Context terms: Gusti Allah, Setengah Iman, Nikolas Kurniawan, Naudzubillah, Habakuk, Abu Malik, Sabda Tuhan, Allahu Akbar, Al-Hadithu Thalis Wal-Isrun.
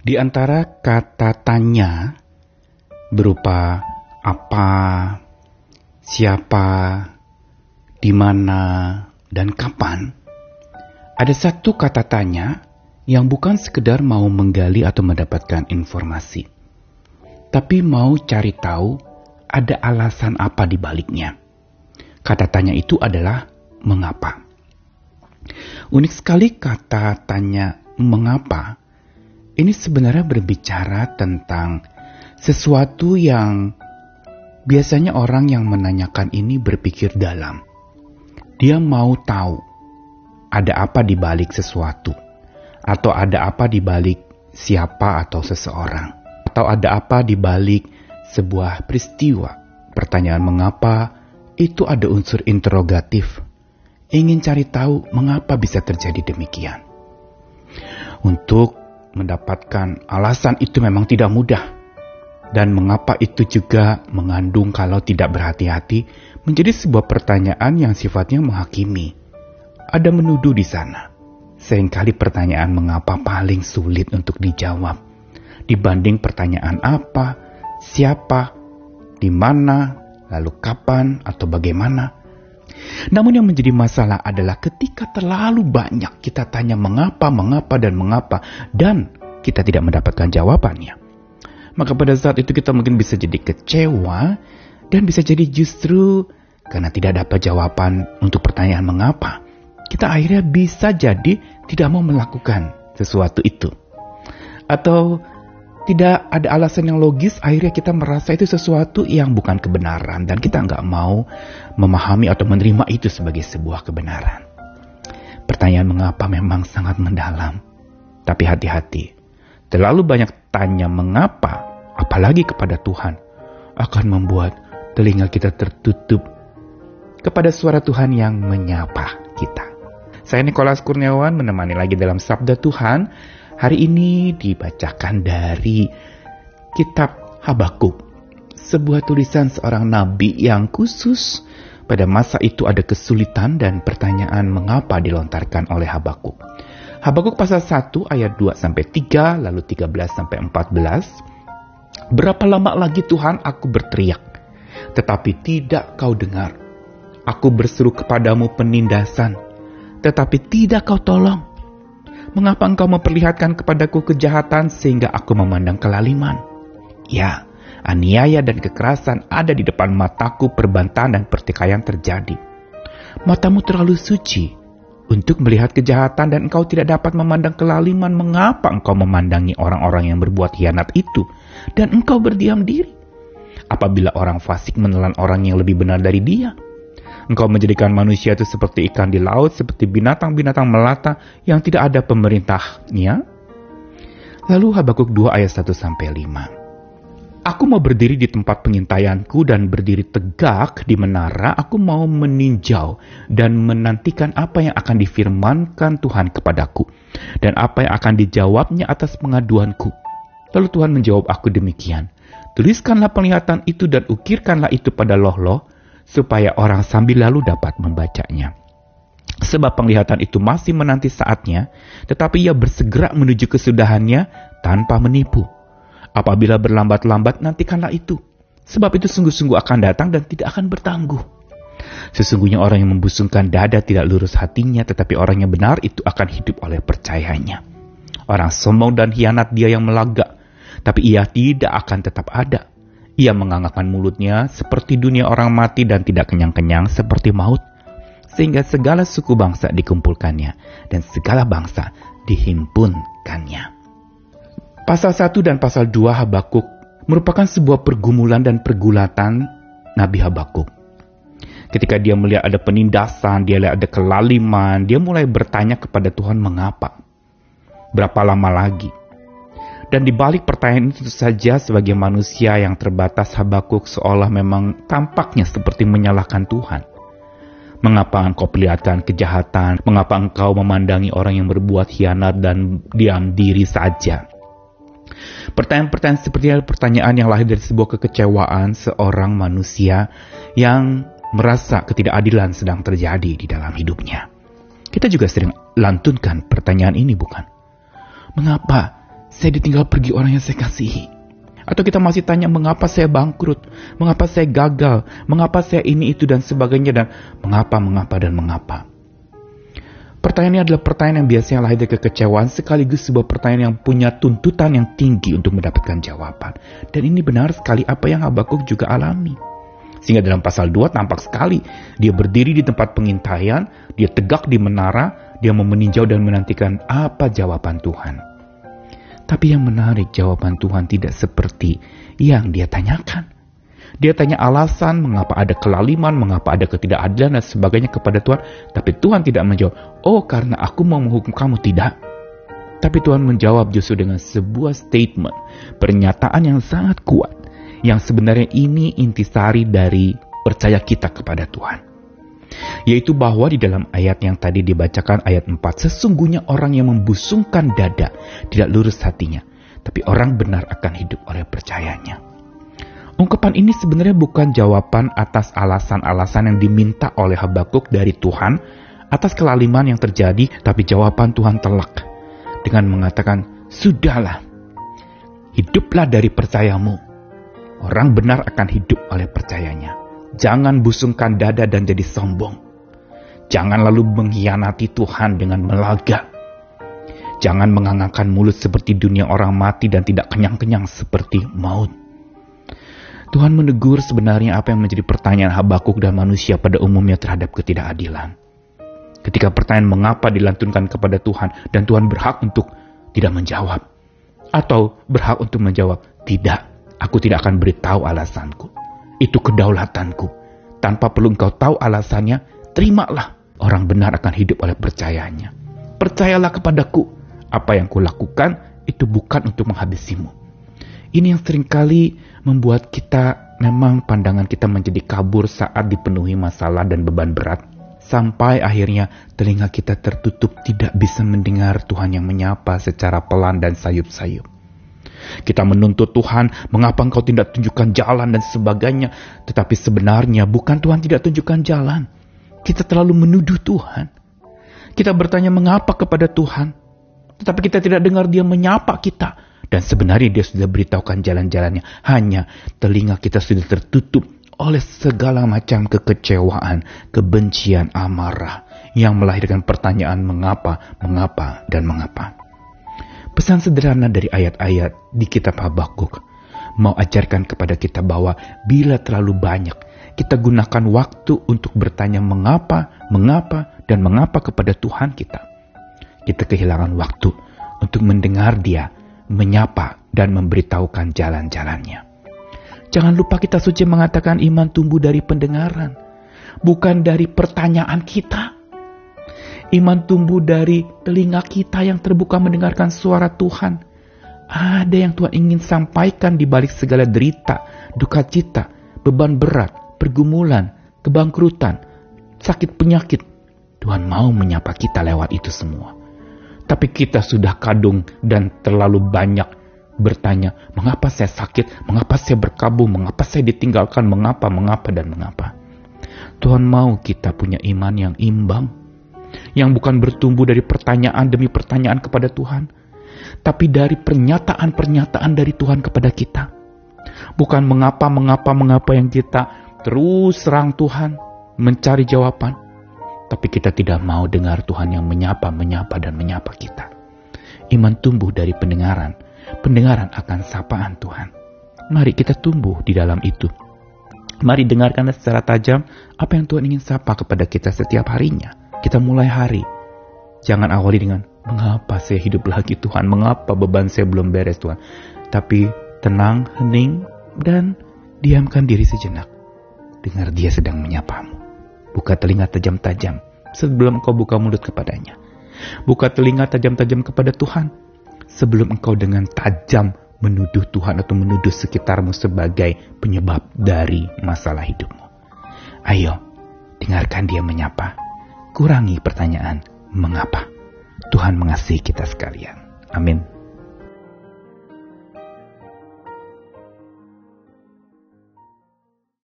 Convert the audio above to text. Di antara kata tanya berupa apa, siapa, di mana, dan kapan, ada satu kata tanya yang bukan sekedar mau menggali atau mendapatkan informasi, tapi mau cari tahu ada alasan apa di baliknya. Kata tanya itu adalah mengapa. Unik sekali kata tanya mengapa. Ini sebenarnya berbicara tentang sesuatu yang biasanya orang yang menanyakan ini berpikir dalam. Dia mau tahu ada apa di balik sesuatu, atau ada apa di balik siapa atau seseorang, atau ada apa di balik sebuah peristiwa. Pertanyaan mengapa itu ada unsur interrogatif. Ingin cari tahu mengapa bisa terjadi demikian. Untuk mendapatkan alasan itu memang tidak mudah, dan mengapa itu juga mengandung, kalau tidak berhati-hati, menjadi sebuah pertanyaan yang sifatnya menghakimi. Ada menuduh di sana. Seringkali pertanyaan mengapa paling sulit untuk dijawab dibanding pertanyaan apa, siapa, di mana, lalu kapan, atau bagaimana. Namun yang menjadi masalah adalah ketika terlalu banyak kita tanya mengapa, dan kita tidak mendapatkan jawabannya. Maka pada saat itu kita mungkin bisa jadi kecewa, dan bisa jadi justru karena tidak dapat jawaban untuk pertanyaan mengapa, kita akhirnya bisa jadi tidak mau melakukan sesuatu itu. Atau tidak ada alasan yang logis, akhirnya kita merasa itu sesuatu yang bukan kebenaran, dan kita nggak mau memahami atau menerima itu sebagai sebuah kebenaran. Pertanyaan mengapa memang sangat mendalam. Tapi hati-hati, terlalu banyak tanya mengapa, apalagi kepada Tuhan, akan membuat telinga kita tertutup kepada suara Tuhan yang menyapa kita. Saya Nikolas Kurniawan menemani lagi dalam Sabda Tuhan. Hari ini dibacakan dari kitab Habakuk, sebuah tulisan seorang nabi yang khusus pada masa itu ada kesulitan, dan pertanyaan mengapa dilontarkan oleh Habakuk. Habakuk pasal 1 ayat 2-3, lalu 13-14. Berapa lama lagi Tuhan aku berteriak, tetapi tidak kau dengar? Aku berseru kepadamu penindasan, tetapi tidak kau tolong. Mengapa engkau memperlihatkan kepadaku kejahatan sehingga aku memandang kelaliman? Ya, aniaya dan kekerasan ada di depan mataku, perbantahan dan pertikaian terjadi. Matamu terlalu suci untuk melihat kejahatan, dan engkau tidak dapat memandang kelaliman. Mengapa engkau memandangi orang-orang yang berbuat khianat itu, dan engkau berdiam diri? Apabila orang fasik menelan orang yang lebih benar dari dia, engkau menjadikan manusia itu seperti ikan di laut, seperti binatang-binatang melata yang tidak ada pemerintahnya. Lalu Habakuk 2 ayat 1-5. Aku mau berdiri di tempat pengintaianku dan berdiri tegak di menara. Aku mau meninjau dan menantikan apa yang akan difirmankan Tuhan kepadaku, dan apa yang akan dijawabnya atas pengaduanku. Lalu Tuhan menjawab aku demikian, tuliskanlah penglihatan itu dan ukirkanlah itu pada loh-loh, supaya orang sambil lalu dapat membacanya. Sebab penglihatan itu masih menanti saatnya, tetapi ia bersegera menuju kesudahannya tanpa menipu. Apabila berlambat-lambat, nantikanlah itu. Sebab itu sungguh-sungguh akan datang dan tidak akan bertangguh. Sesungguhnya orang yang membusungkan dada tidak lurus hatinya, tetapi orang yang benar itu akan hidup oleh percayanya. Orang sombong dan khianat dia yang melagak, tapi ia tidak akan tetap ada. Ia mengangakkan mulutnya seperti dunia orang mati, dan tidak kenyang-kenyang seperti maut, sehingga segala suku bangsa dikumpulkannya dan segala bangsa dihimpunkannya. Pasal 1 dan pasal 2 Habakuk merupakan sebuah pergumulan dan pergulatan Nabi Habakuk. Ketika dia melihat ada penindasan, dia lihat ada kelaliman, dia mulai bertanya kepada Tuhan mengapa. Berapa lama lagi? Dan di balik pertanyaan itu saja, sebagai manusia yang terbatas, Habakuk seolah memang tampaknya seperti menyalahkan Tuhan. Mengapa engkau perlihatkan kejahatan? Mengapa engkau memandangi orang yang berbuat khianat dan diam diri saja? Pertanyaan-pertanyaan seperti pertanyaan yang lahir dari sebuah kekecewaan seorang manusia yang merasa ketidakadilan sedang terjadi di dalam hidupnya. Kita juga sering lantunkan pertanyaan ini, bukan? Mengapa? saya ditinggal pergi orang yang saya kasihi. Atau kita masih tanya, mengapa saya bangkrut, mengapa saya gagal, mengapa saya ini itu dan sebagainya, dan mengapa dan mengapa. Pertanyaan ini adalah pertanyaan yang biasanya lahir dari kekecewaan, sekaligus sebuah pertanyaan yang punya tuntutan yang tinggi untuk mendapatkan jawaban. Dan ini benar sekali apa yang Habakuk juga alami. Sehingga dalam pasal 2 tampak sekali, dia berdiri di tempat pengintaian, dia tegak di menara, dia meninjau dan menantikan apa jawaban Tuhan. Tapi yang menarik, jawaban Tuhan tidak seperti yang dia tanyakan. Dia tanya alasan, mengapa ada kelaliman, mengapa ada ketidakadilan, dan sebagainya kepada Tuhan. Tapi Tuhan tidak menjawab, oh karena aku mau menghukum kamu, tidak. Tapi Tuhan menjawab justru dengan sebuah statement, pernyataan yang sangat kuat, yang sebenarnya ini intisari dari percaya kita kepada Tuhan. Yaitu bahwa di dalam ayat yang tadi dibacakan, ayat 4, sesungguhnya orang yang membusungkan dada, tidak lurus hatinya, tapi orang benar akan hidup oleh percayanya. Ungkapan ini sebenarnya bukan jawaban atas alasan-alasan yang diminta oleh Habakuk dari Tuhan atas kelaliman yang terjadi, tapi jawaban Tuhan telak dengan mengatakan, sudahlah, hiduplah dari percayamu. Orang benar akan hidup oleh percayanya. Jangan busungkan dada dan jadi sombong. Jangan lalu mengkhianati Tuhan dengan melaga. Jangan mengangangkan mulut seperti dunia orang mati dan tidak kenyang-kenyang seperti maut. Tuhan menegur sebenarnya apa yang menjadi pertanyaan Habakuk dan manusia pada umumnya terhadap ketidakadilan. Ketika pertanyaan mengapa dilantunkan kepada Tuhan, dan Tuhan berhak untuk tidak menjawab. Atau berhak untuk menjawab, tidak, aku tidak akan beritahu alasanku. Itu kedaulatanku. Tanpa perlu engkau tahu alasannya, terimalah. Orang benar akan hidup oleh percayanya. Percayalah kepadaku. Apa yang kulakukan, itu bukan untuk menghabisimu. Ini yang seringkali membuat kita, memang pandangan kita menjadi kabur saat dipenuhi masalah dan beban berat. Sampai akhirnya telinga kita tertutup, tidak bisa mendengar Tuhan yang menyapa secara pelan dan sayup-sayup. Kita menuntut Tuhan, mengapa engkau tidak tunjukkan jalan dan sebagainya. Tetapi sebenarnya bukan Tuhan tidak tunjukkan jalan. Kita terlalu menuduh Tuhan. Kita bertanya mengapa kepada Tuhan. Tetapi kita tidak dengar dia menyapa kita. Dan sebenarnya dia sudah beritahukan jalan-jalannya. Hanya telinga kita sudah tertutup oleh segala macam kekecewaan, kebencian, amarah. Yang melahirkan pertanyaan mengapa, dan mengapa. Pesan sederhana dari ayat-ayat di kitab Habakuk mau ajarkan kepada kita bahwa bila terlalu banyak kita gunakan waktu untuk bertanya mengapa, dan mengapa kepada Tuhan kita. Kita kehilangan waktu untuk mendengar dia, menyapa, dan memberitahukan jalan-jalannya. Jangan lupa kitab suci mengatakan iman tumbuh dari pendengaran, bukan dari pertanyaan kita. Iman tumbuh dari telinga kita yang terbuka mendengarkan suara Tuhan. Ada yang Tuhan ingin sampaikan di balik segala derita, duka cita, beban berat, pergumulan, kebangkrutan, sakit penyakit. Tuhan mau menyapa kita lewat itu semua. Tapi kita sudah kadung dan terlalu banyak bertanya, mengapa saya sakit, mengapa saya berkabung, mengapa saya ditinggalkan, mengapa, dan mengapa. Tuhan mau kita punya iman yang imbang, yang bukan bertumbuh dari pertanyaan demi pertanyaan kepada Tuhan, tapi dari pernyataan-pernyataan dari Tuhan kepada kita. Bukan mengapa yang kita terus serang Tuhan, mencari jawaban, tapi kita tidak mau dengar Tuhan yang menyapa, dan menyapa kita. Iman tumbuh dari pendengaran akan sapaan Tuhan. Mari kita tumbuh di dalam itu. Mari dengarkan secara tajam apa yang Tuhan ingin sapa kepada kita setiap harinya. Kita mulai hari, jangan awali dengan, mengapa saya hidup lagi Tuhan, mengapa beban saya belum beres Tuhan. Tapi tenang, hening, dan diamkan diri sejenak. Dengar dia sedang menyapamu. Buka telinga tajam-tajam sebelum engkau buka mulut kepadanya. Buka telinga tajam-tajam kepada Tuhan sebelum engkau dengan tajam menuduh Tuhan atau menuduh sekitarmu sebagai penyebab dari masalah hidupmu. Ayo, dengarkan dia menyapa. Kurangi pertanyaan, mengapa? Tuhan mengasihi kita sekalian. Amin.